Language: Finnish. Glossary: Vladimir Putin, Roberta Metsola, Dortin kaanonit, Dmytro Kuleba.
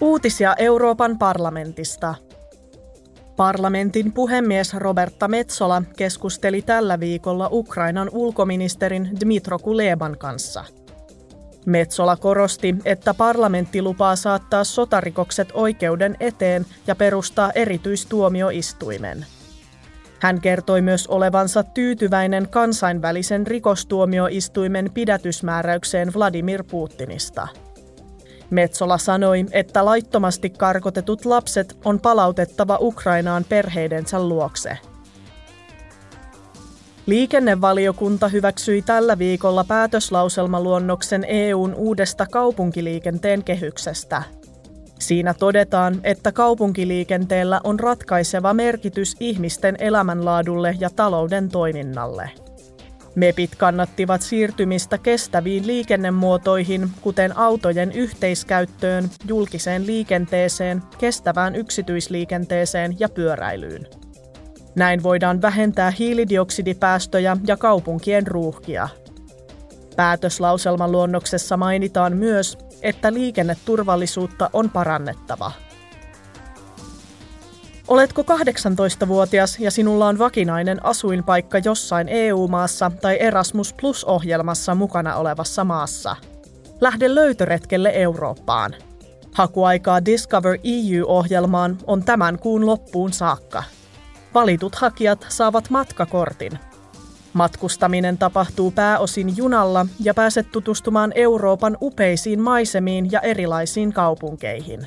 Uutisia Euroopan parlamentista. Parlamentin puhemies Roberta Metsola keskusteli tällä viikolla Ukrainan ulkoministerin Dmytro Kuleban kanssa. Metsola korosti, että parlamentti lupaa saattaa sotarikokset oikeuden eteen ja perustaa erityistuomioistuimen. Hän kertoi myös olevansa tyytyväinen kansainvälisen rikostuomioistuimen pidätysmääräykseen Vladimir Putinista. Metsola sanoi, että laittomasti karkotetut lapset on palautettava Ukrainaan perheidensä luokse. Liikennevaliokunta hyväksyi tällä viikolla päätöslauselmaluonnoksen EU:n uudesta kaupunkiliikenteen kehyksestä. Siinä todetaan, että kaupunkiliikenteellä on ratkaiseva merkitys ihmisten elämänlaadulle ja talouden toiminnalle. MEPit kannattivat siirtymistä kestäviin liikennemuotoihin, kuten autojen yhteiskäyttöön, julkiseen liikenteeseen, kestävään yksityisliikenteeseen ja pyöräilyyn. Näin voidaan vähentää hiilidioksidipäästöjä ja kaupunkien ruuhkia. Päätöslauselmaluonnoksessa mainitaan myös, että liikenneturvallisuutta on parannettava. Oletko 18-vuotias ja sinulla on vakinainen asuinpaikka jossain EU-maassa tai Erasmus+-ohjelmassa mukana olevassa maassa? Lähde löytöretkelle Eurooppaan. Hakuaikaa Discover EU-ohjelmaan on tämän kuun loppuun saakka. Valitut hakijat saavat matkakortin. Matkustaminen tapahtuu pääosin junalla ja pääset tutustumaan Euroopan upeisiin maisemiin ja erilaisiin kaupunkeihin.